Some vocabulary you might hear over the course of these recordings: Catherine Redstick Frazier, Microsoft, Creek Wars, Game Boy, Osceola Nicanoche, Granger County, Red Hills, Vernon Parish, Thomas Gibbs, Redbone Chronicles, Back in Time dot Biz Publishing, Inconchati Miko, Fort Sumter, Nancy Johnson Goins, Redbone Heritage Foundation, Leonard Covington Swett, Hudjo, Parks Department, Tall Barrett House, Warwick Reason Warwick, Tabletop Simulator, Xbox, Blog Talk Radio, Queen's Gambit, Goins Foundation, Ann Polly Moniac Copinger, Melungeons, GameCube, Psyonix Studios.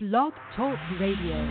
Blog Talk Radio.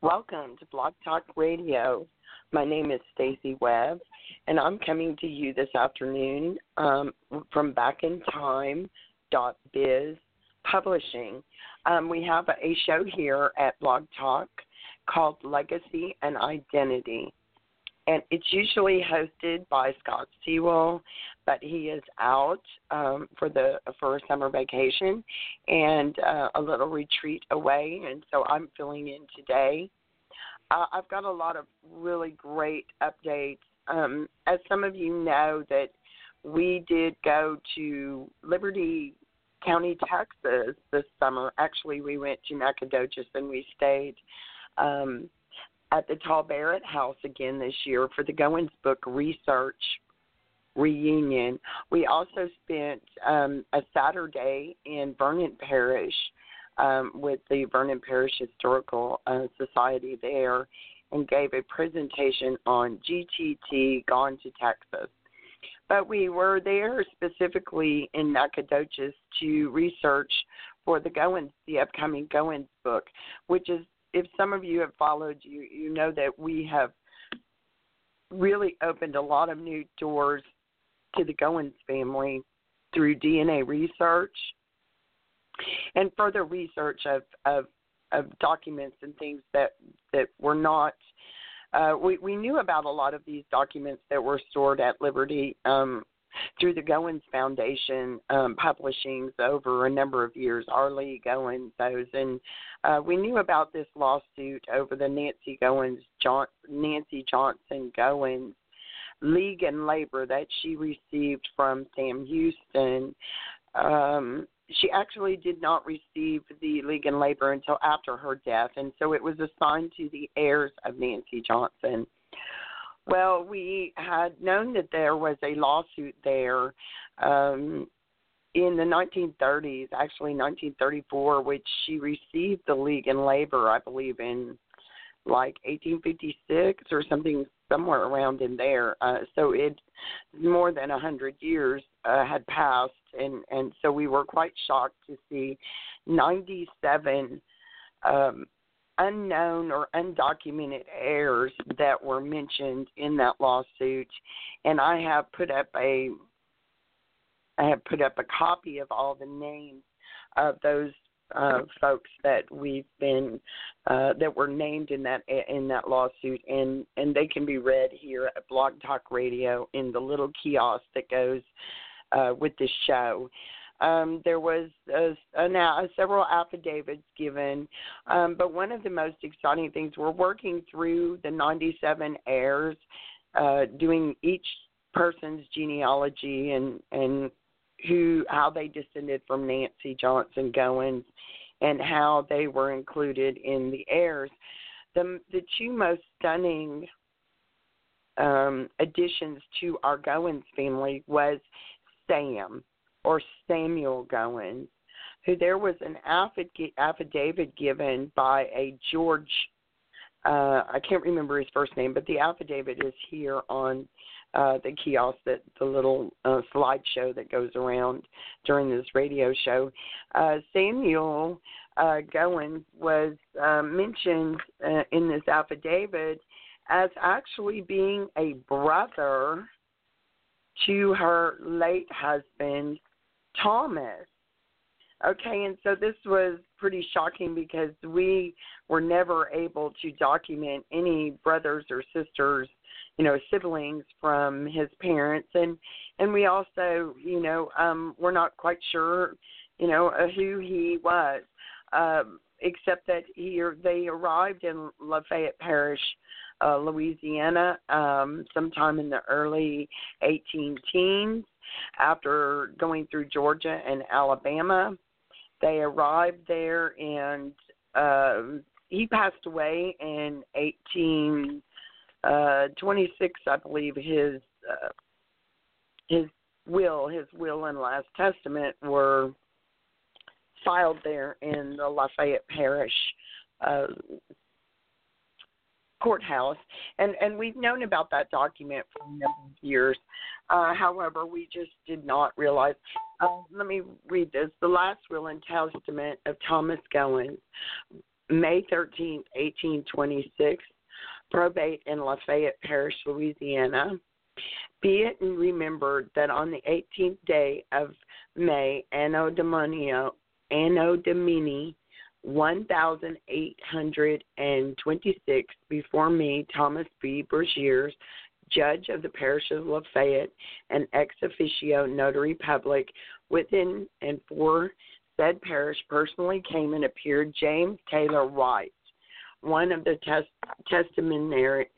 Welcome to Blog Talk Radio. My name is Stacy Webb, and I'm coming to you this afternoon from Back in Time dot Biz Publishing. We have a show here at Blog Talk called Legacy and Identity, and it's usually hosted by Scott Sewell, but he is out for a summer vacation and a little retreat away, and so I'm filling in today. I've got a lot of really great updates. As some of you know, that we did go to Liberty County, Texas this summer. Actually, we went to Nacogdoches and we stayed at the Tall Barrett House again this year for the Goins Book Research Reunion. We also spent a Saturday in Vernon Parish with the Vernon Parish Historical Society there, and gave a presentation on GTT Gone to Texas. But we were there specifically in Nacogdoches to research for the Goins, the upcoming Goins book, which is, if some of you have followed, you know that we have really opened a lot of new doors to the Goins family through DNA research and further research of documents and things that were not we knew about a lot of these documents that were stored at Liberty through the Goins Foundation publishings over a number of years, Arlie Goins, those. And we knew about this lawsuit over the Nancy Johnson Goins League and Labor that she received from Sam Houston. She actually did not receive the League and Labor until after her death, and so it was assigned to the heirs of Nancy Johnson. Well, we had known that there was a lawsuit there in the 1930s, actually 1934, which she received the League and Labor, I believe, in like 1856 or something, somewhere around in there. So it's more than 100 years had passed, and so we were quite shocked to see 97 unknown or undocumented heirs that were mentioned in that lawsuit. And I have put up a copy of all the names of those folks that we've been that were named in that lawsuit, and they can be read here at Blog Talk Radio in the little kiosk that goes with the show. There was several affidavits given, but one of the most exciting things, we're working through the 97 heirs, doing each person's genealogy and how they descended from Nancy Johnson Goins and how they were included in the heirs. The two most stunning additions to our Goins family was Sam, or Samuel Goins, who there was an affidavit given by a George I can't remember his first name, but the affidavit is here on the kiosk, that the little slideshow that goes around during this radio show. Samuel Goins was mentioned in this affidavit as actually being a brother to her late husband, Thomas. Okay, and so this was pretty shocking because we were never able to document any brothers or sisters, you know, siblings from his parents. And we also, you know, we're not quite sure, you know, who he was, except that they arrived in Lafayette Parish, Louisiana, sometime in the early 1810s after going through Georgia and Alabama. They arrived there, and he passed away in 1826, I believe. His will and last testament were filed there in the Lafayette Parish courthouse, and we've known about that document for a number of years. However, we just did not realize. Let me read this. The last will and testament of Thomas Goins, May 13, 1826, probate in Lafayette Parish, Louisiana. Be it remembered that on the 18th day of May, Anno Domini 1826, before me, Thomas B. Brusiers, judge of the parish of Lafayette and ex officio notary public within and for said parish, personally came and appeared James Taylor Wright, one of the testamentary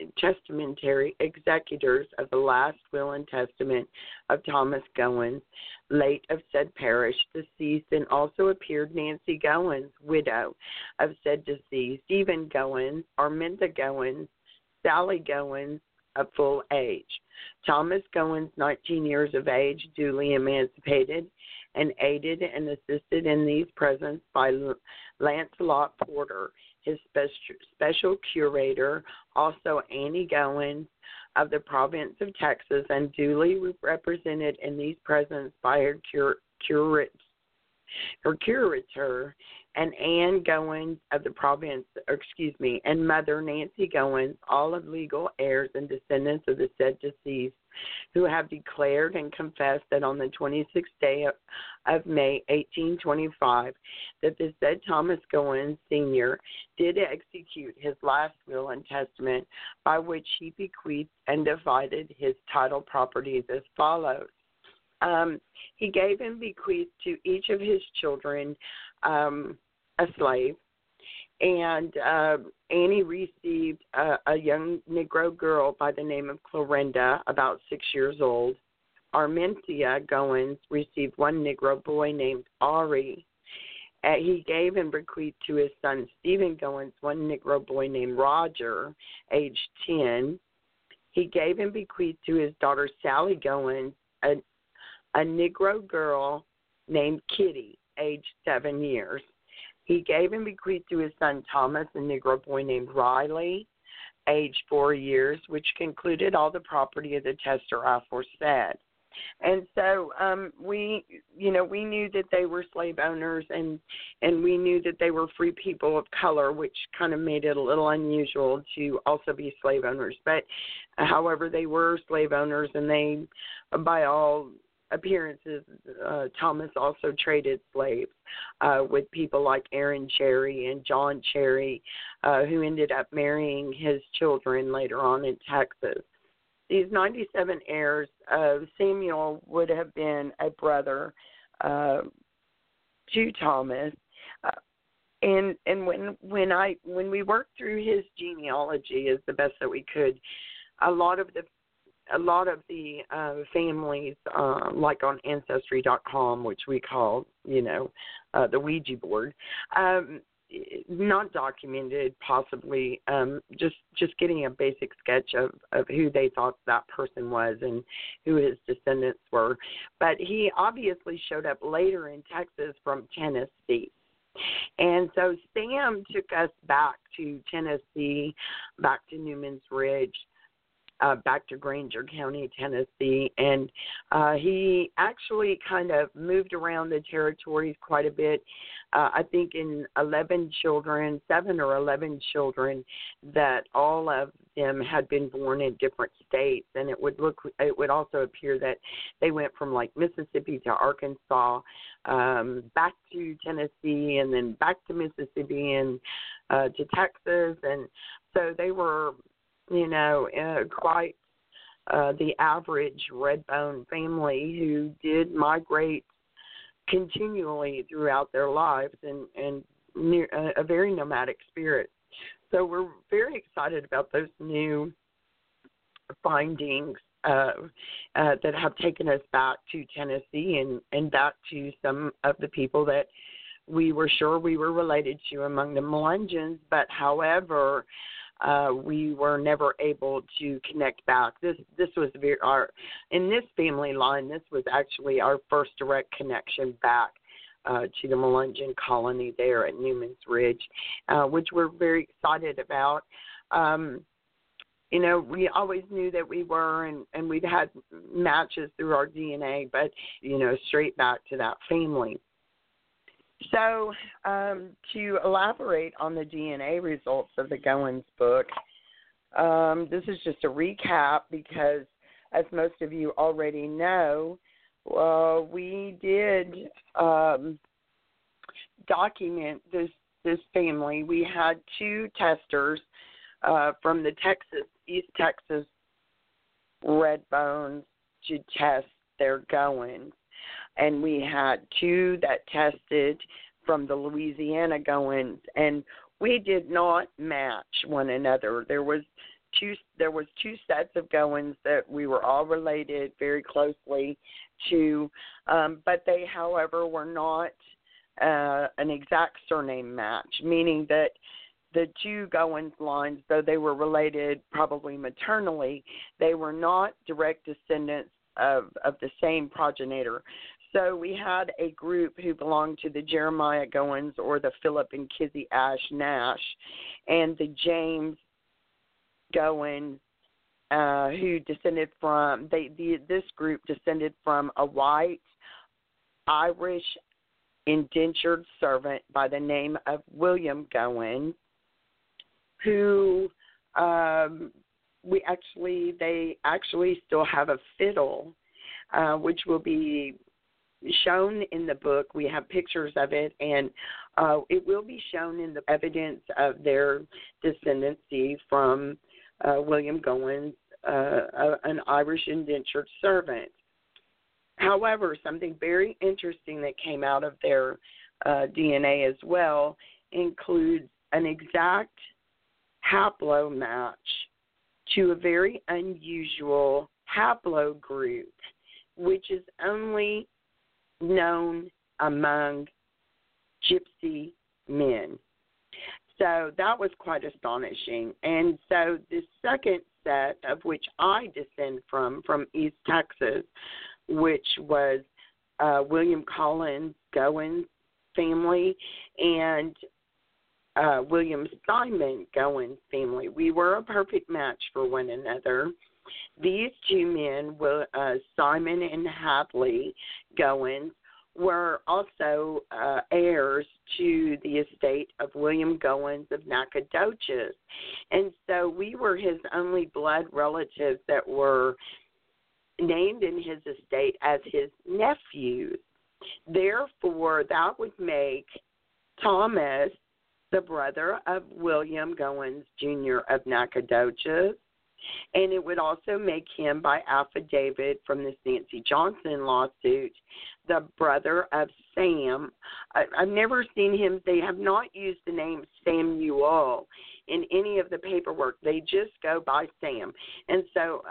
executors of the last will and testament of Thomas Goins, late of said parish, deceased, and also appeared Nancy Goins, widow of said deceased, Stephen Goins, Arminda Goins, Sally Goins, of full age, Thomas Goins, 19 years of age, duly emancipated, and aided and assisted in these presents by Lancelot Porter, his special curator, also Annie Goins of the province of Texas, and duly represented in these presents by her curator, and Anne Goins of the province, and mother Nancy Goins, all of legal heirs and descendants of the said deceased, who have declared and confessed that on the 26th day of May, 1825, that the said Thomas Goins, Sr. did execute his last will and testament, by which he bequeathed and divided his title properties as follows. He gave and bequeathed to each of his children a slave, and Annie received a young Negro girl by the name of Clorinda, about 6 years old. Armentia Goins received one Negro boy named Ari. He gave and bequeathed to his son Stephen Goins one Negro boy named Roger, age 10. He gave and bequeathed to his daughter Sally Goins a Negro girl named Kitty, age 7 years. He gave and bequeathed to his son Thomas a Negro boy named Riley, age 4 years, which concluded all the property of the testator aforesaid. And so we knew that they were slave owners, and we knew that they were free people of color, which kind of made it a little unusual to also be slave owners. But however, they were slave owners, and they, by all appearances, Thomas also traded slaves with people like Aaron Cherry and John Cherry, who ended up marrying his children later on in Texas. These 97 heirs, Samuel would have been a brother to Thomas, and when we worked through his genealogy as the best that we could, a lot of the families, like on Ancestry.com, which we call, the Ouija board, not documented, possibly, just getting a basic sketch of who they thought that person was and who his descendants were. But he obviously showed up later in Texas from Tennessee. And so Sam took us back to Tennessee, back to Newman's Ridge, back to Granger County, Tennessee, and he actually kind of moved around the territories quite a bit. I think in 7 or 11 children, that all of them had been born in different states, and it would also appear that they went from like Mississippi to Arkansas, back to Tennessee, and then back to Mississippi and to Texas, and so they were, quite the average red-bone family who did migrate continually throughout their lives and a very nomadic spirit. So we're very excited about those new findings that have taken us back to Tennessee and back to some of the people that we were sure we were related to among the Melungeons, but however, we were never able to connect back. This was in this family line, this was actually our first direct connection back to the Melungeon colony there at Newman's Ridge, which we're very excited about. We always knew that we were, and we've had matches through our DNA, but, straight back to that family. So to elaborate on the DNA results of the Goins book, this is just a recap because, as most of you already know, we did document this family. We had two testers from the East Texas Redbones to test their Goins. And we had two that tested from the Louisiana Goins, and we did not match one another. There was two sets of Goins that we were all related very closely to, but they, however, were not an exact surname match, meaning that the two Goins lines, though they were related probably maternally, they were not direct descendants of the same progenitor. So we had a group who belonged to the Jeremiah Goins, or the Philip and Kizzy Ash Nash, and the James Goins, who descended from this group descended from a white Irish indentured servant by the name of William Goins, who they actually still have a fiddle, which will be shown in the book. We have pictures of it, and it will be shown in the evidence of their descendancy from William Goins, an Irish indentured servant. However, something very interesting that came out of their DNA as well includes an exact haplo match to a very unusual haplogroup, which is only known among gypsy men. So that was quite astonishing. And so the second set, of which I descend from East Texas, which was William Collins Goins' family and William Simon Goins' family. We were a perfect match for one another. These two men, Simon and Hadley Goins, were also heirs to the estate of William Goins of Nacogdoches. And so we were his only blood relatives that were named in his estate as his nephews. Therefore, that would make Thomas the brother of William Goins Jr. of Nacogdoches, and it would also make him, by affidavit from this Nancy Johnson lawsuit, the brother of Sam. I've never seen him. They have not used the name Samuel in any of the paperwork. They just go by Sam. And so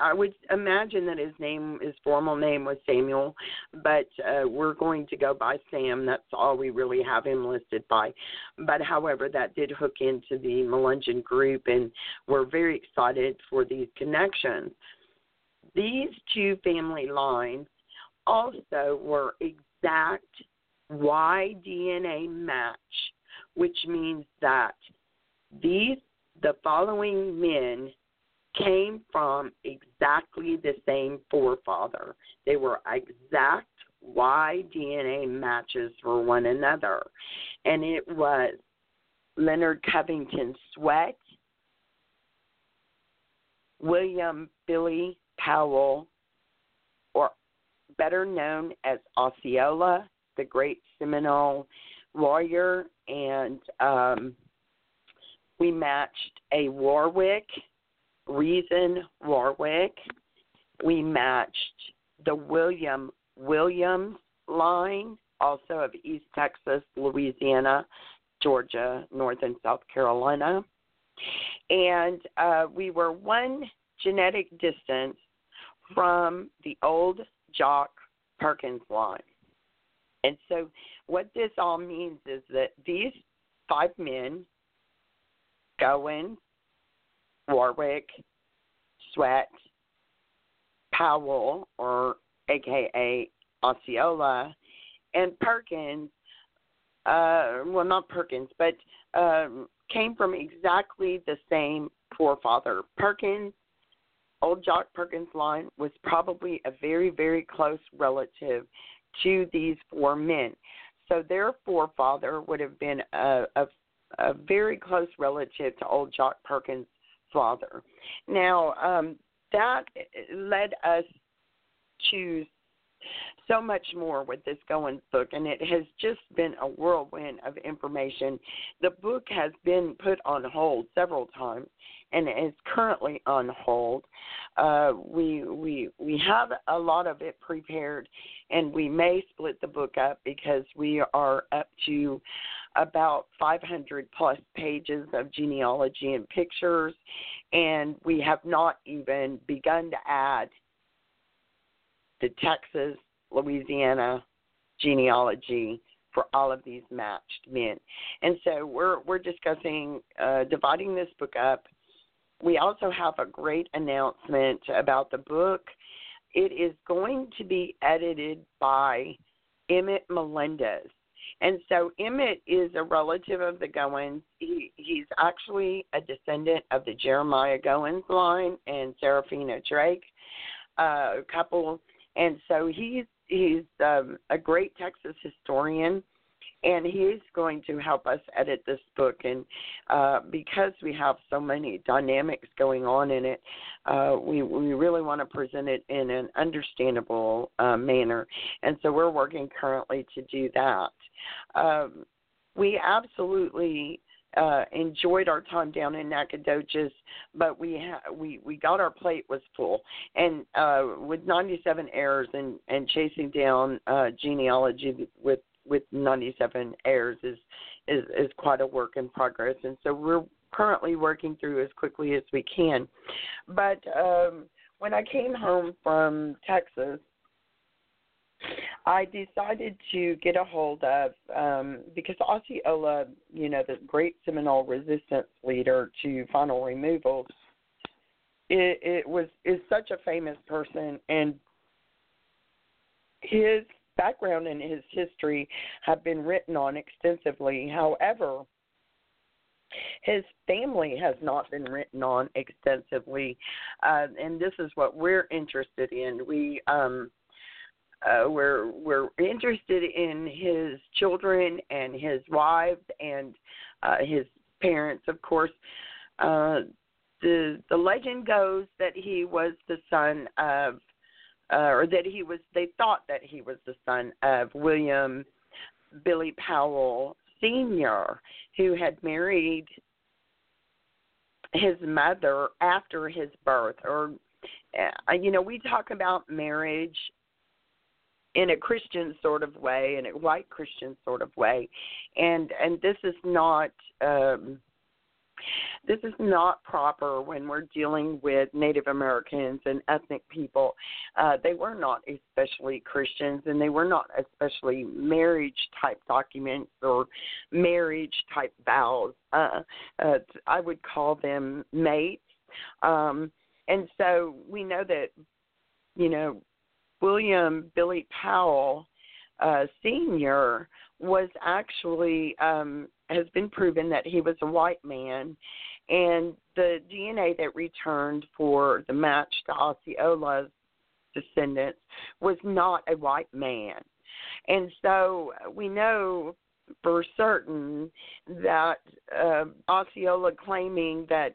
I would imagine that his formal name was Samuel, but we're going to go by Sam. That's all we really have him listed by. But, however, that did hook into the Melungeon group, and we're very excited for these connections. These two family lines also were exact Y DNA match, which means that the following men came from exactly the same forefather. They were exact Y DNA matches for one another. And it was Leonard Covington Swett, William Billy Powell, or better known as Osceola, the great Seminole warrior, and we matched a Warwick, Reason Warwick. We matched the Williams line, also of East Texas, Louisiana, Georgia, North and South Carolina. And we were one genetic distance from the old Jock Perkins line. And so what this all means is that these five men, Goins, Warwick, Swett, Powell, or a.k.a. Osceola, and Perkins, came from exactly the same forefather. Perkins, old Jock Perkins line, was probably a very, very close relative to these four men. So their forefather would have been a very close relative to old Jock Perkins' father. Now, that led us to so much more with this Goins book, and it has just been a whirlwind of information. The book has been put on hold several times, and is currently on hold. We have a lot of it prepared, and we may split the book up because we are up to about 500 plus pages of genealogy and pictures, and we have not even begun to add the Texas, Louisiana genealogy for all of these matched men. And so we're discussing dividing this book up. We also have a great announcement about the book. It is going to be edited by Emmett Melendez. And so Emmett is a relative of the Goins. He's actually a descendant of the Jeremiah Goins line and Serafina Drake couple. And so he's a great Texas historian, and he's going to help us edit this book. And because we have so many dynamics going on in it, we really want to present it in an understandable manner. And so we're working currently to do that. We absolutely enjoyed our time down in Nacogdoches, but we got our plate was full, and with 97 heirs and chasing down genealogy with 97 heirs is quite a work in progress, and so we're currently working through as quickly as we can. But when I came home from Texas, I decided to get a hold of, because Osceola, the great Seminole resistance leader to final removals, is such a famous person, and his background and his history have been written on extensively. However, his family has not been written on extensively, and this is what we're interested in. We're interested in his children and his wives and his parents, of course. The legend goes that he was the son of, they thought that he was the son of William Billy Powell Sr., who had married his mother after his birth. Or, we talk about marriage in a Christian sort of way, in a white Christian sort of way, and this is not proper when we're dealing with Native Americans and ethnic people. They were not especially Christians, and they were not especially marriage type documents or marriage type vows. I would call them mates, and so we know that William Billy Powell Sr. was actually, has been proven that he was a white man, and the DNA that returned for the match to Osceola's descendants was not a white man. And so we know for certain that Osceola claiming that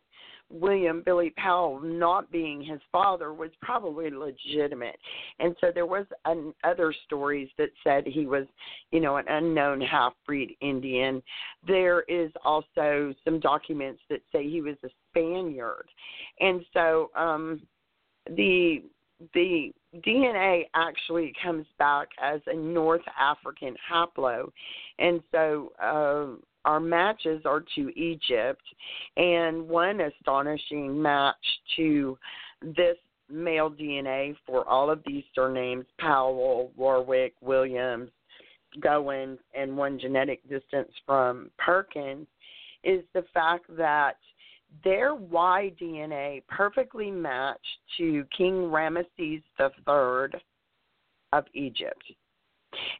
William Billy Powell not being his father was probably legitimate. And so there was other stories that said he was, you know, an unknown half-breed Indian. There is also some documents that say he was a Spaniard. And so the DNA actually comes back as a North African haplo. And so our matches are to Egypt, and one astonishing match to this male DNA for all of these surnames, Powell, Warwick, Williams, Goins, and one genetic distance from Perkins, is the fact that their Y DNA perfectly matched to King Ramesses III of Egypt.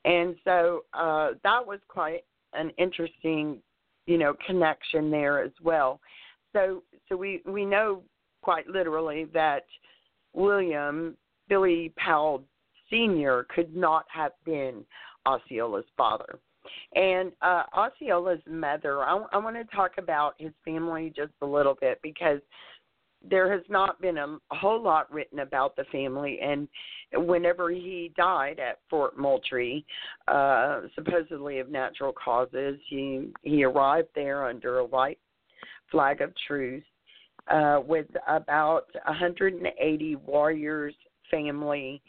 And so that was quite an interesting, you know, connection there as well. So we know quite literally that William Billy Powell Sr. could not have been Osceola's father. And Osceola's mother, I want to talk about his family just a little bit, because there has not been a whole lot written about the family. And whenever he died at Fort Moultrie, supposedly of natural causes, he arrived there under a white flag of truce with about 180 warriors, family,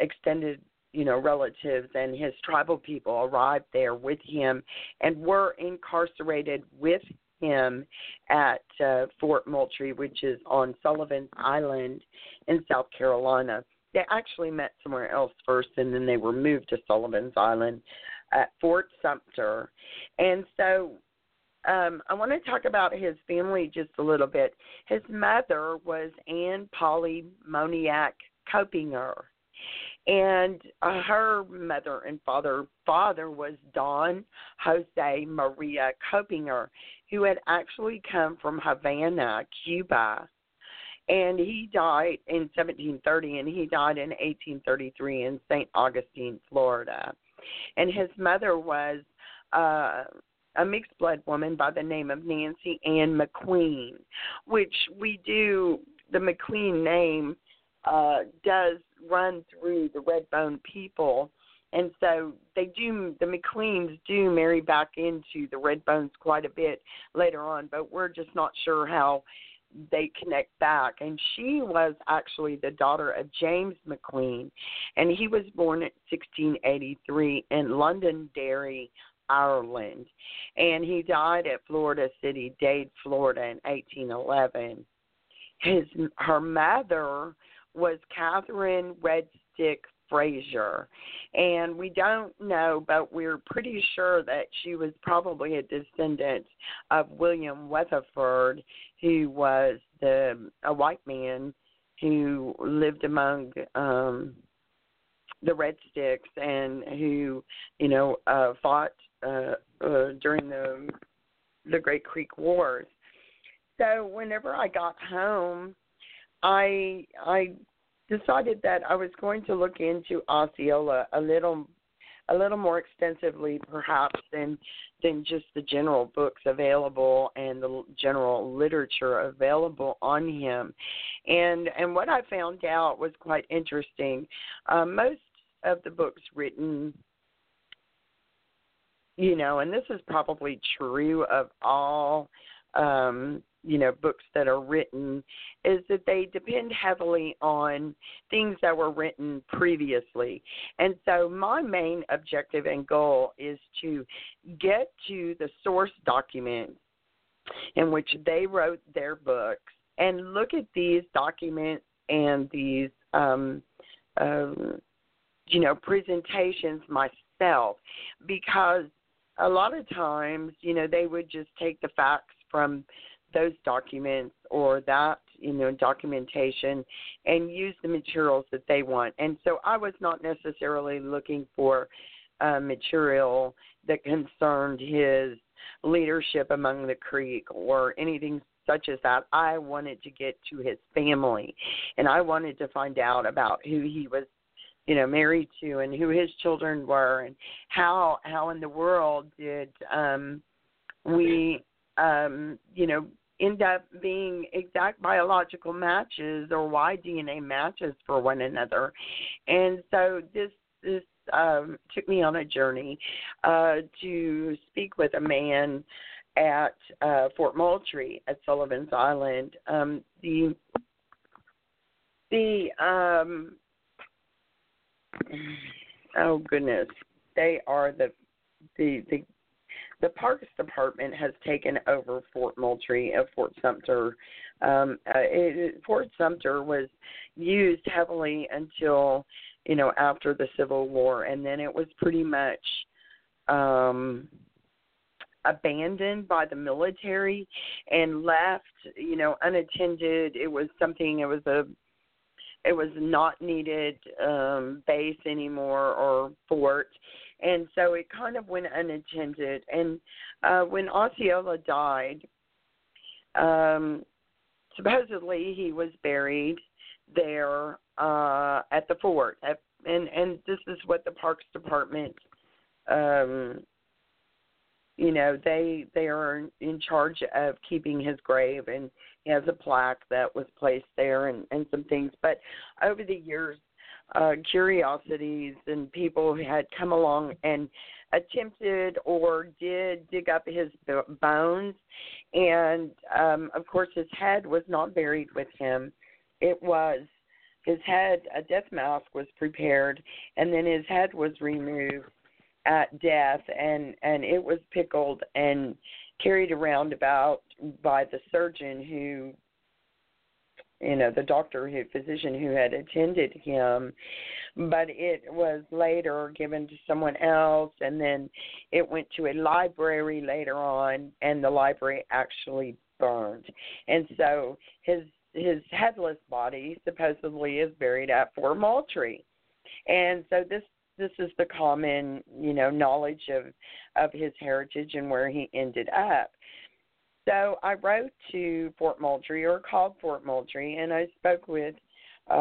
extended, you know, relatives, and his tribal people arrived there with him and were incarcerated with him at Fort Moultrie, which is on Sullivan's Island in South Carolina. They actually met somewhere else first, and then they were moved to Sullivan's Island at Fort Sumter. And so I want to talk about his family just a little bit. His mother was Ann Polly Moniac Copinger. And her mother and father was Don Jose Maria Copinger, who had actually come from Havana, Cuba. And he died in 1730, and he died in 1833 in St. Augustine, Florida. And his mother was a mixed-blood woman by the name of Nancy Ann McQueen, which the McQueen name does run through the Redbone people, and so the McQueens do marry back into the Redbones quite a bit later on, but we're just not sure how they connect back. And she was actually the daughter of James McQueen, and he was born in 1683 in Londonderry, Ireland, and he died at Florida City, Dade, Florida, in 1811. Her mother was Catherine Redstick Frazier. And we don't know, but we're pretty sure that she was probably a descendant of William Weatherford, who was a white man who lived among the Redsticks, and who, you know, fought during the Great Creek Wars. So whenever I got home, I decided that I was going to look into Osceola a little more extensively, perhaps than just the general books available and the general literature available on him. And what I found out was quite interesting. Most of the books written, you know, and this is probably true of all you know, books that are written, is that they depend heavily on things that were written previously. And so my main objective and goal is to get to the source documents in which they wrote their books and look at these documents and these, you know, presentations myself, because a lot of times, you know, they would just take the facts from those documents or that you know, documentation and use the materials that they want. And so I was not necessarily looking for material that concerned his leadership among the Creek or anything such as that. I wanted to get to his family, and I wanted to find out about who he was, you know, married to and who his children were, and how in the world did we you know, end up being exact biological matches, or why DNA matches for one another. And so this took me on a journey to speak with a man at Fort Moultrie at Sullivan's Island. Oh goodness, they are the Parks Department has taken over Fort Moultrie and Fort Sumter. Fort Sumter was used heavily until, you know, after the Civil War, and then it was pretty much abandoned by the military and left, you know, unattended. It was not needed base anymore, or fort, and so it kind of went unattended. And when Osceola died, supposedly he was buried there at the fort, and this is what the Parks Department, you know, they are in charge of keeping his grave, and he has a plaque that was placed there and some things. But over the years, curiosities and people who had come along and attempted or did dig up his bones. And, of course, his head was not buried with him. His head, a death mask was prepared, and then his head was removed at death, and it was pickled and carried around about by the surgeon who, you know, the physician who had attended him. But it was later given to someone else, and then it went to a library later on, and the library actually burned. And so his headless body supposedly is buried at Fort Moultrie. And so this is the common, you know, knowledge of his heritage and where he ended up. So I wrote to Fort Moultrie, or called Fort Moultrie, and I spoke with, you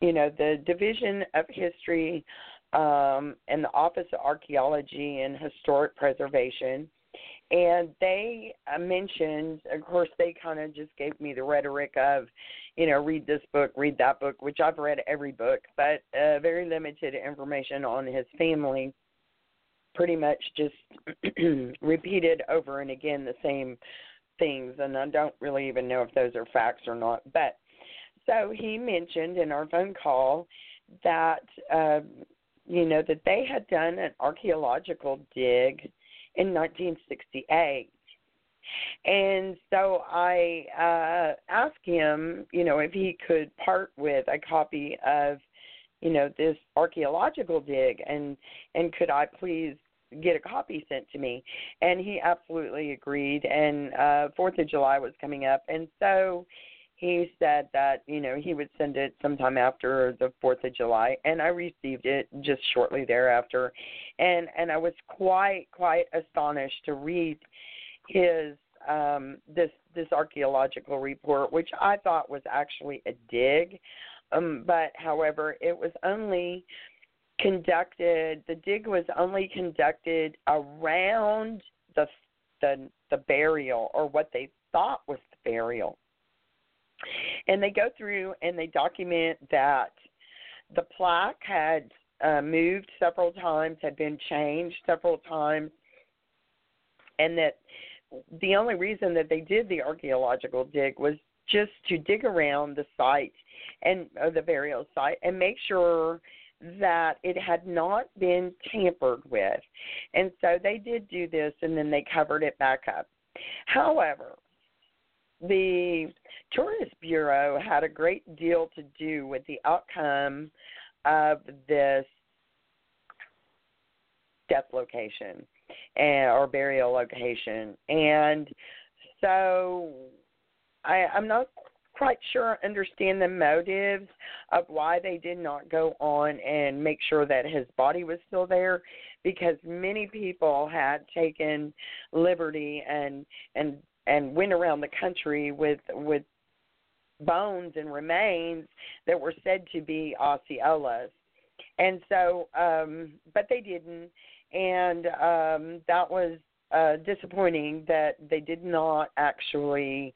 know, the Division of History and the Office of Archaeology and Historic Preservation. And they mentioned, of course, they kind of just gave me the rhetoric of, you know, read this book, read that book, which I've read every book, but very limited information on his family. Pretty much just repeated over and again the same things, and I don't really even know if those are facts or not. But so he mentioned in our phone call that, you know, that they had done an archaeological dig in 1968. And so I asked him, you know, if he could part with a copy of, you know, this archaeological dig, and could I please get a copy sent to me? And he absolutely agreed, and 4th of July was coming up, and so he said that, you know, he would send it sometime after the 4th of July, and I received it just shortly thereafter, and I was quite astonished to read his this archaeological report, which I thought was actually a dig. But, however, it was only conducted, the dig was only conducted around the burial, or what they thought was the burial. And they go through and they document that the plaque had moved several times, had been changed several times, and that the only reason that they did the archaeological dig was just to dig around the site and the burial site and make sure that it had not been tampered with. And so they did do this, and then they covered it back up. However, the Tourist Bureau had a great deal to do with the outcome of this death location or burial location. And so I'm not quite sure I understand the motives of why they did not go on and make sure that his body was still there, because many people had taken liberty and went around the country with bones and remains that were said to be Osceola's. And so, but they didn't, and that was disappointing that they did not actually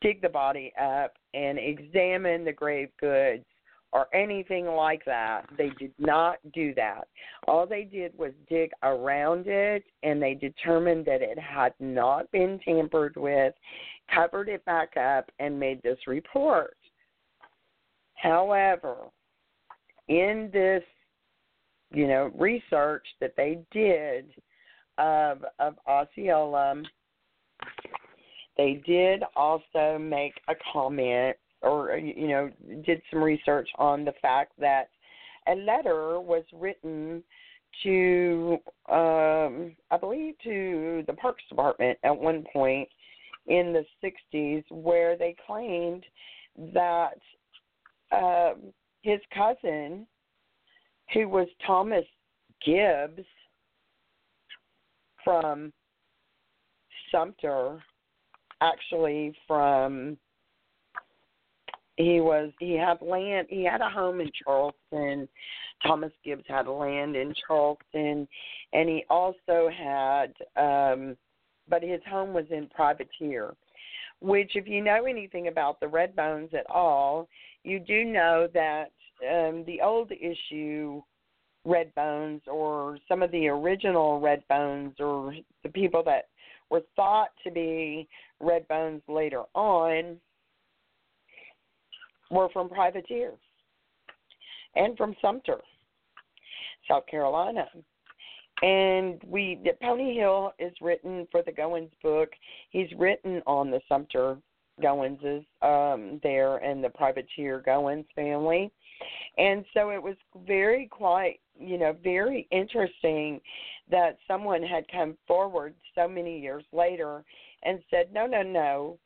dig the body up and examine the grave goods or anything like that. They did not do that. All they did was dig around it, and they determined that it had not been tampered with, covered it back up, and made this report. However, in this, you know, research that they did of Osceola, they did also make a comment, or, you know, did some research on the fact that a letter was written to, I believe, to the Parks Department at one point in the 60s, where they claimed that his cousin, who was Thomas Gibbs from Sumter, actually from, he had a home in Charleston. Thomas Gibbs had land in Charleston, and he also had, but his home was in Privateer, which, if you know anything about the Red Bones at all, you do know that the old issue Red Bones, or some of the original Red Bones, or the people that were thought to be Red Bones later on, were from Privateer and from Sumter, South Carolina. And Pony Hill is written for the Goins book. He's written on the Sumter Goinses there, and the Privateer Goins family. And so it was very very interesting that someone had come forward so many years later and said, no,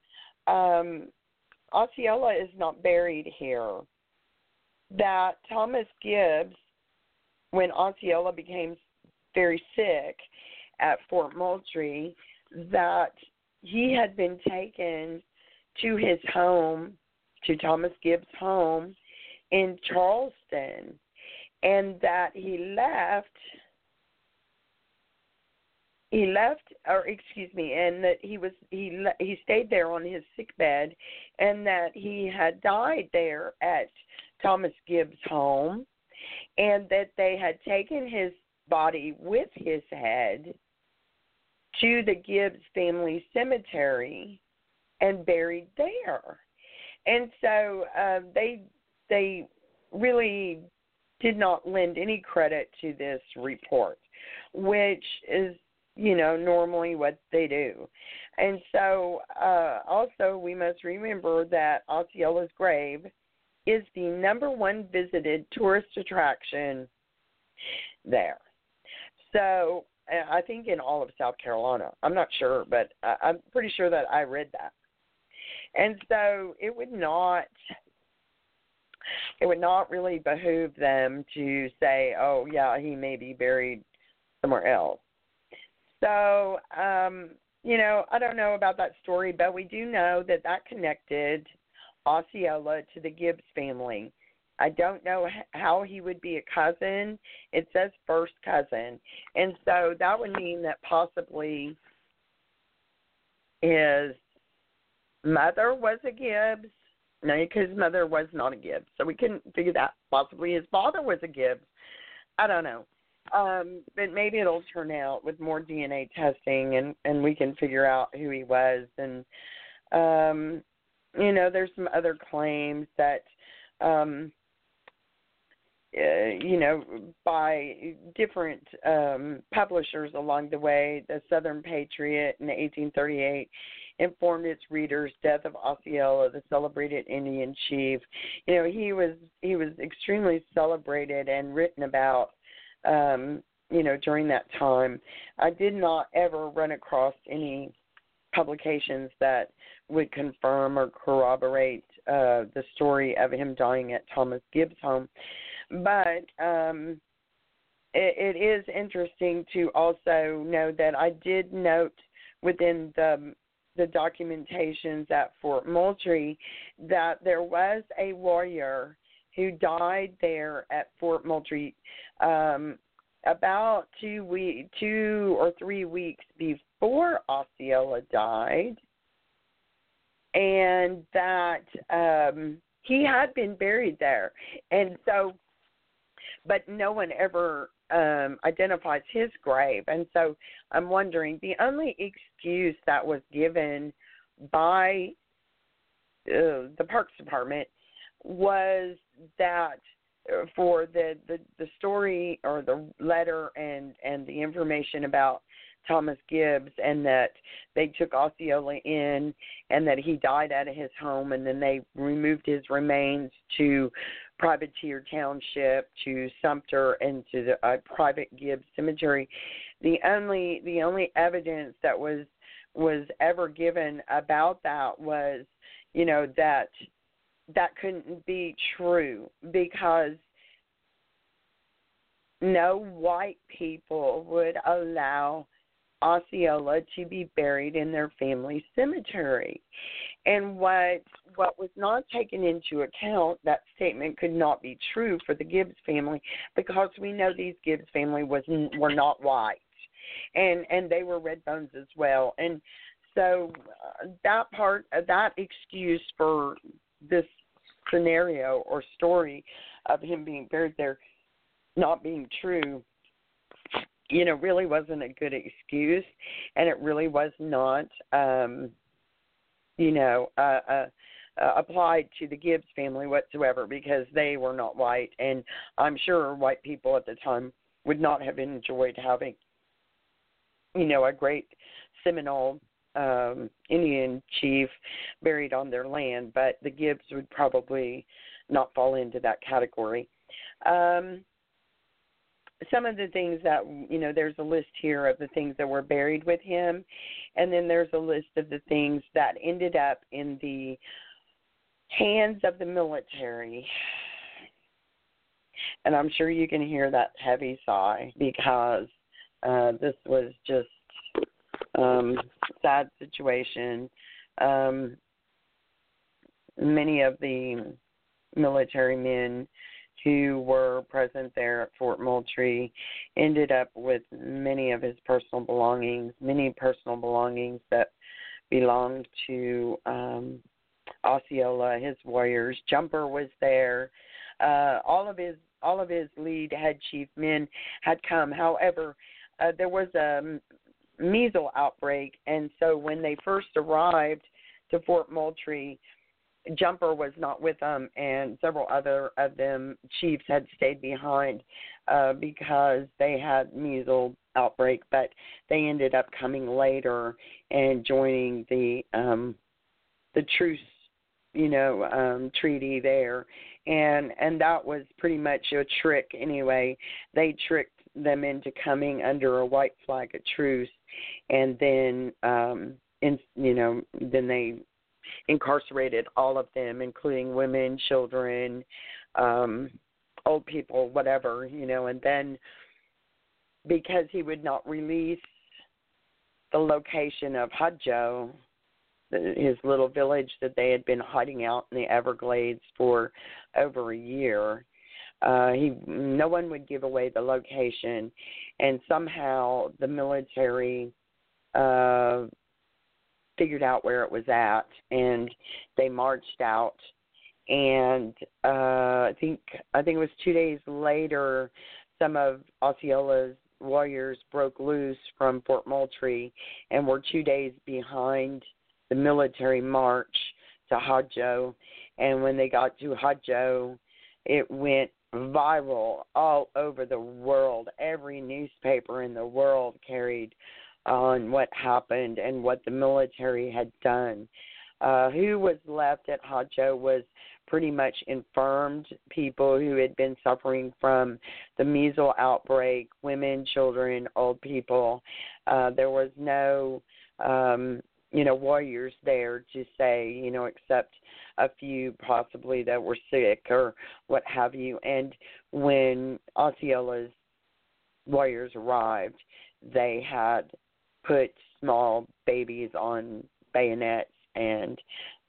Osceola is not buried here. That Thomas Gibbs, when Osceola became very sick at Fort Moultrie, that he had been taken to his home, to Thomas Gibbs' home in Charleston, and that he stayed there on his sickbed, and that he had died there at Thomas Gibbs' home, and that they had taken his body with his head to the Gibbs family cemetery and buried there. And so they really did not lend any credit to this report, which is, you know, normally what they do. And so also we must remember that Osceola's grave is the #1 visited tourist attraction there. So I think in all of South Carolina. I'm not sure, but I'm pretty sure that I read that. And so it would not really behoove them to say, oh, yeah, he may be buried somewhere else. So, I don't know about that story, but we do know that connected Osceola to the Gibbs family. I don't know how he would be a cousin. It says first cousin. And so that would mean that possibly his mother was a Gibbs. No, his mother was not a Gibbs, so we couldn't figure that. Possibly his father was a Gibbs. I don't know. But maybe it'll turn out with more DNA testing, and we can figure out who he was. And, there's some other claims that, by different publishers along the way. The Southern Patriot in 1838 informed its readers, death of Osceola, the celebrated Indian chief. You know, he was extremely celebrated and written about, during that time. I did not ever run across any publications that would confirm or corroborate the story of him dying at Thomas Gibbs' home. But it is interesting to also know that I did note within the documentations at Fort Moultrie that there was a warrior who died there at Fort Moultrie about 2 or 3 weeks before Osceola died, and that he had been buried there. And so, but no one ever identifies his grave. And so I'm wondering, the only excuse that was given by the Parks Department was that for the story or the letter and the information about Thomas Gibbs, and that they took Osceola in and that he died out of his home, and then they removed his remains to Privateer Township, to Sumter, and to the private Gibbs Cemetery. The only evidence that was ever given about that was, you know, that couldn't be true, because no white people would allow Osceola to be buried in their family cemetery. And what was not taken into account, that statement could not be true for the Gibbs family, because we know these Gibbs family were not white, and they were red bones as well. And so that part, that excuse for this scenario or story of him being buried there not being true, you know, really wasn't a good excuse, and it really was not, applied to the Gibbs family whatsoever, because they were not white, and I'm sure white people at the time would not have enjoyed having, you know, a great Seminole Indian chief buried on their land, but the Gibbs would probably not fall into that category. Some of the things that, you know, there's a list here of the things that were buried with him, and then there's a list of the things that ended up in the hands of the military. And I'm sure you can hear that heavy sigh, because this was just sad situation. Many of the military men who were present there at Fort Moultrie ended up with many of his personal belongings, that belonged to Osceola, his warriors. Jumper was there. All of his lead head chief men had come. However, there was a measles outbreak, and so when they first arrived to Fort Moultrie, Jumper was not with them, and several other of them chiefs had stayed behind because they had measles outbreak, but they ended up coming later and joining the truce, you know, treaty there, and that was pretty much a trick anyway. They tricked them into coming under a white flag of truce, and then, then they incarcerated all of them, including women, children, old people, whatever, you know. And then, because he would not release the location of Hudjo, his little village that they had been hiding out in the Everglades for over a year, no one would give away the location, and somehow the military figured out where it was at, and they marched out. And I think it was 2 days later, some of Osceola's warriors broke loose from Fort Moultrie and were 2 days behind the military march to Hudjo. And when they got to Hudjo, it went viral all over the world. Every newspaper in the world carried on what happened and what the military had done. Who was left at Hudjo was pretty much infirmed people who had been suffering from the measles outbreak, women, children, old people. There was no you know, warriors there to say, you know, except a few possibly that were sick or what have you. And when Osceola's warriors arrived, they had put small babies on bayonets and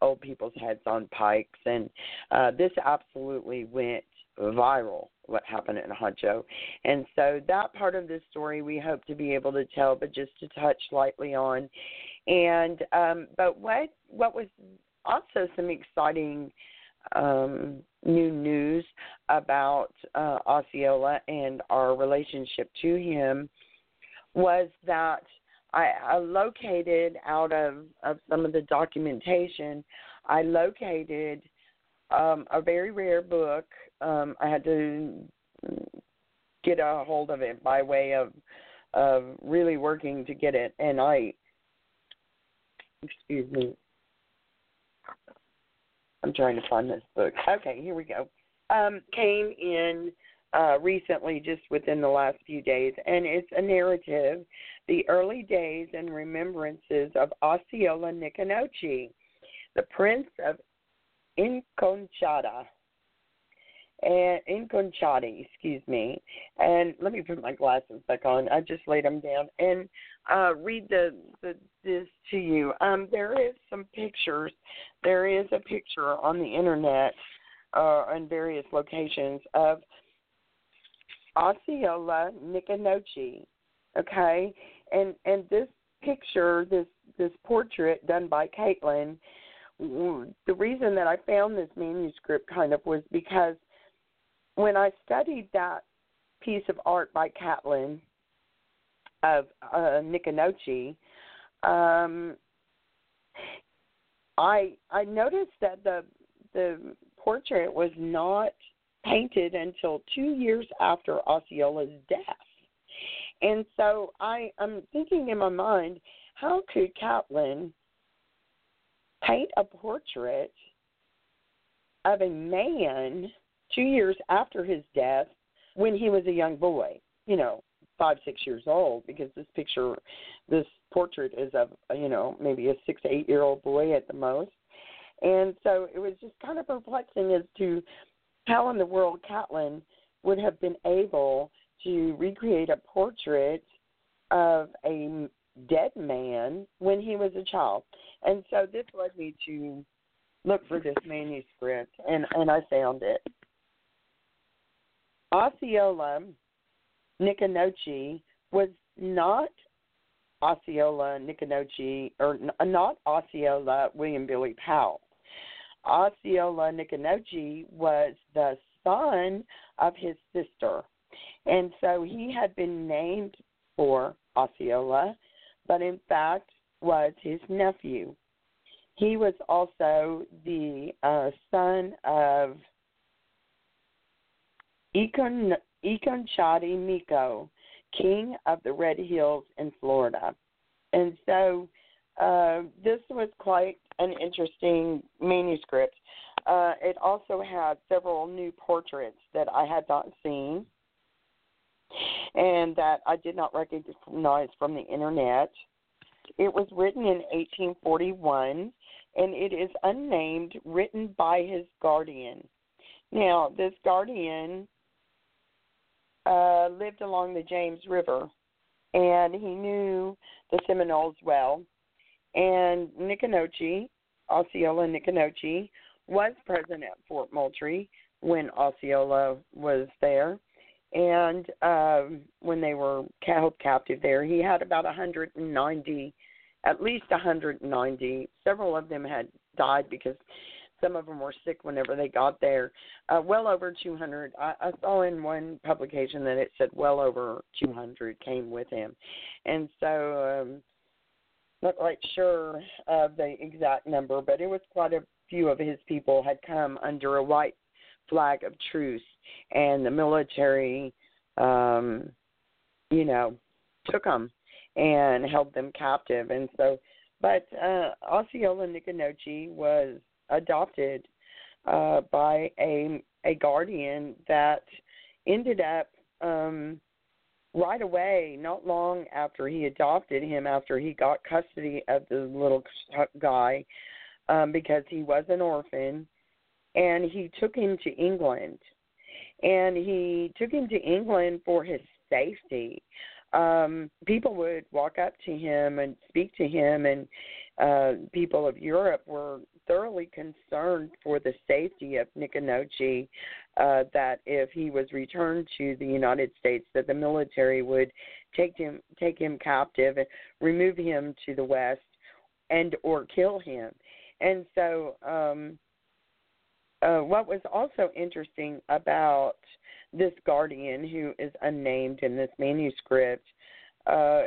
old people's heads on pikes. And this absolutely went viral, what happened in Honcho. And so that part of the story we hope to be able to tell, but just to touch lightly on. And but what was also some exciting new news about Osceola and our relationship to him was that I located out of some of the documentation, I located a very rare book. I had to get a hold of it by way of really working to get it. And I'm trying to find this book. Okay, here we go. Came in recently, just within the last few days, and it's a narrative, The Early Days and Remembrances of Osceola Nicanoche, the Prince of Inconchati. And let me put my glasses back on. I just laid them down and read this to you. There is some pictures. There is a picture on the internet on various locations of Osceola Nicanoche. Okay, and this picture, this portrait done by Caitlin. The reason that I found this manuscript kind of was because when I studied that piece of art by Catlin of Nicanoche, I noticed that the portrait was not painted until 2 years after Osceola's death. And so I'm thinking in my mind, how could Catlin paint a portrait of a man 2 years after his death when he was a young boy, you know, 5, 6 years old, because this portrait is of, you know, maybe a 6 to 8 year old boy at the most. And so it was just kind of perplexing as to how in the world Catlin would have been able to recreate a portrait of a dead man when he was a child. And so this led me to look for this manuscript, and I found it. Osceola Nicanoche was not Osceola Nicanoche, or not Osceola William Billy Powell. Osceola Nicanoche was the son of his sister, and so he had been named for Osceola, but in fact was his nephew. He was also the son of Inconchati Miko, king of the Red Hills in Florida. And so this was quite an interesting manuscript. It also had several new portraits that I had not seen and that I did not recognize from the internet. It was written in 1841, and it is unnamed, written by his guardian. Now, this guardian lived along the James River, and he knew the Seminoles well. And Nicanoche, Osceola Nicanoche, was present at Fort Moultrie when Osceola was there. And when they were held captive there, he had about 190, at least 190. Several of them had died because some of them were sick whenever they got there. Well over 200. I saw in one publication that it said well over 200 came with him. And so not quite sure of the exact number, but it was quite a few of his people had come under a white flag of truce, and the military, you know, took them and held them captive. And so, but Osceola Nicanoche was adopted by a guardian that ended up right away, not long after he adopted him, after he got custody of the little guy, because he was an orphan, and he took him to England. And he took him to England for his safety. People would walk up to him and speak to him, and people of Europe were thoroughly concerned for the safety of Nacogdoches, that if he was returned to the United States, that the military would take him captive and remove him to the West and or kill him. And so what was also interesting about this guardian, who is unnamed in this manuscript,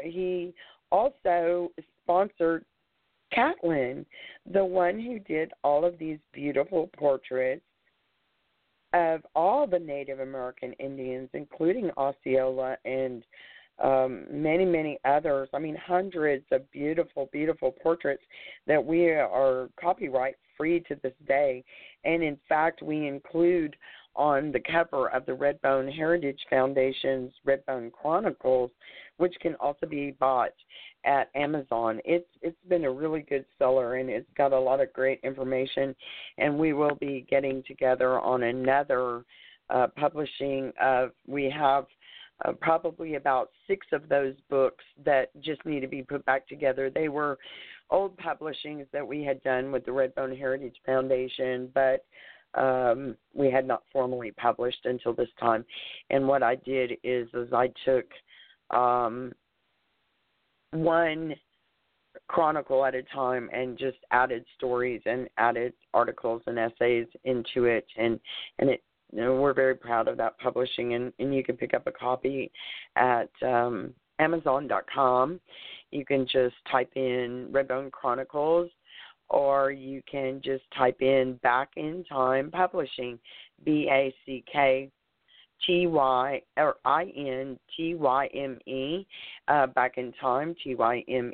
he also sponsored Catlin, the one who did all of these beautiful portraits of all the Native American Indians, including Osceola and many, many others. I mean, hundreds of beautiful, beautiful portraits that we are copyright free to this day. And in fact, we include on the cover of the Redbone Heritage Foundation's Redbone Chronicles, which can also be bought at Amazon. It's been a really good seller, and it's got a lot of great information. And we will be getting together on another publishing of, we have probably about 6 of those books that just need to be put back together. They were old publishings that we had done with the Redbone Heritage Foundation, but we had not formally published until this time. And what I did is I took one chronicle at a time and just added stories and added articles and essays into it, and it, you know, we're very proud of that publishing, and you can pick up a copy at Amazon.com. You can just type in Redbone Chronicles, or you can just type in Back in Time Publishing, BackTyme, Back in Time, Tyme,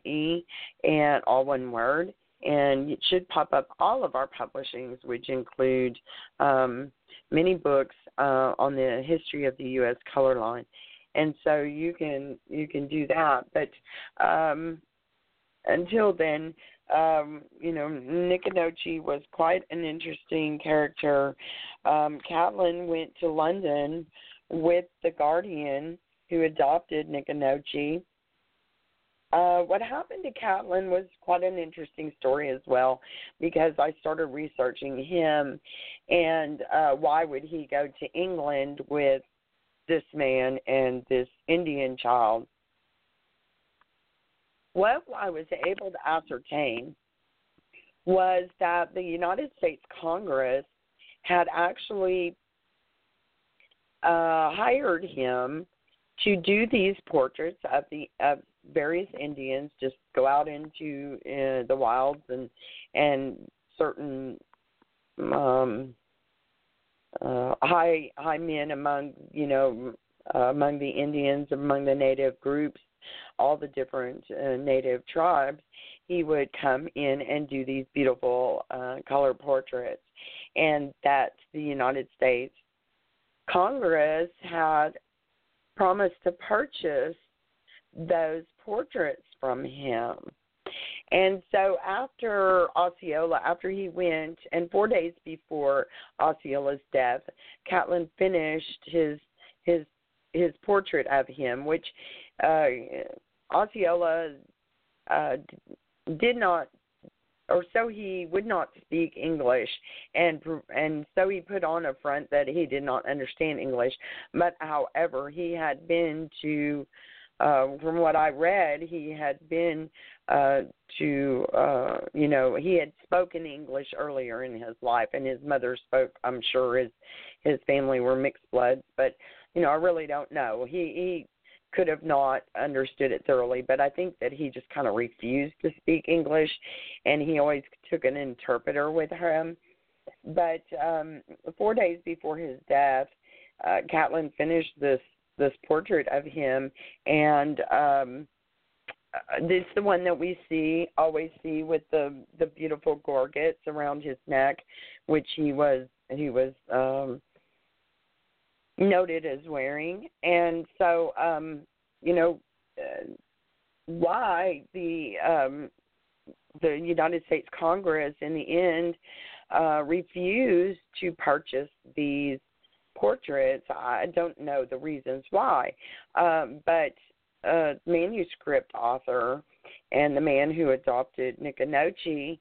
and all one word. And it should pop up all of our publishings, which include many books on the history of the U.S. color line. And so you can do that. But until then, Nacogdoches was quite an interesting character. Catlin went to London with the guardian who adopted Nacogdoches. What happened to Catlin was quite an interesting story as well, because I started researching him and why would he go to England with this man and this Indian child. What I was able to ascertain was that the United States Congress had actually hired him to do these portraits of various Indians, just go out into the wilds and certain high men among the Indians, among the native groups, all the different native tribes. He would come in and do these beautiful color portraits, and that the United States Congress had promised to purchase those portraits from him. And so after he went, and 4 days before Osceola's death, Catlin finished his portrait of him, which Osceola did not, or so he would not speak English, and so he put on a front that he did not understand English. But however, he had been to, from what I read, he had been he had spoken English earlier in his life, and his mother spoke, I'm sure his family were mixed bloods, but, I really don't know. He could have not understood it thoroughly, but I think that he just kind of refused to speak English, and he always took an interpreter with him. But 4 days before his death, Catlin finished this portrait of him, and this is the one that we always see with the beautiful gorgets around his neck, which he was noted as wearing. And so you know, why the United States Congress in the end refused to purchase these portraits. I don't know the reasons why, but a manuscript author and the man who adopted Nacogdoches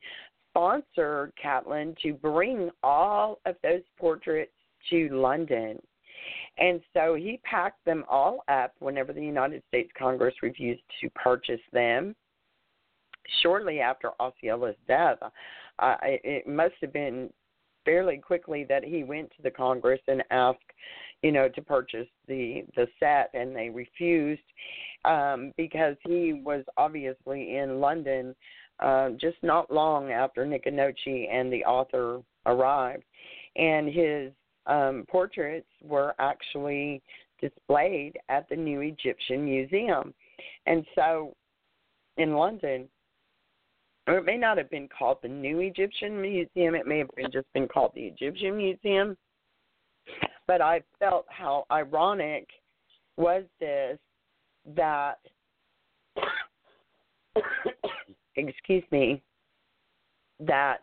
sponsored Catlin to bring all of those portraits to London. And so he packed them all up whenever the United States Congress refused to purchase them. Shortly after Osceola's death, it must have been fairly quickly that he went to the Congress and asked, you know, to purchase the set, and they refused because he was obviously in London just not long after Nacogdoches and the author arrived. And his portraits were actually displayed at the New Egyptian Museum. And so in London, or it may not have been called the New Egyptian Museum. It may have been just been called the Egyptian Museum. But I felt how ironic was this that, excuse me, that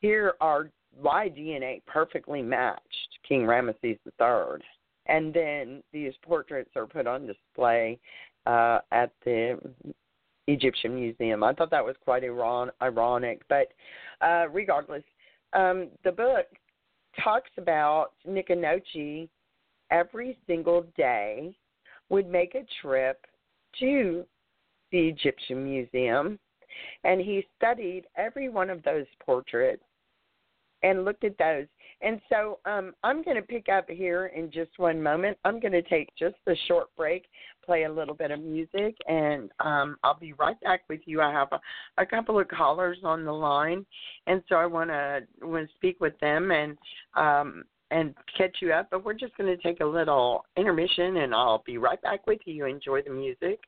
here are Y DNA perfectly matched King Ramesses III. And then these portraits are put on display at the Egyptian Museum. I thought that was quite ironic, but regardless, the book talks about Nacogdoches every single day would make a trip to the Egyptian Museum, and he studied every one of those portraits and looked at those. And so I'm going to pick up here in just one moment. I'm going to take just a short break, play a little bit of music, and I'll be right back with you. I have a couple of callers on the line, and so I want to speak with them and catch you up. But we're just going to take a little intermission, and I'll be right back with you. Enjoy the music.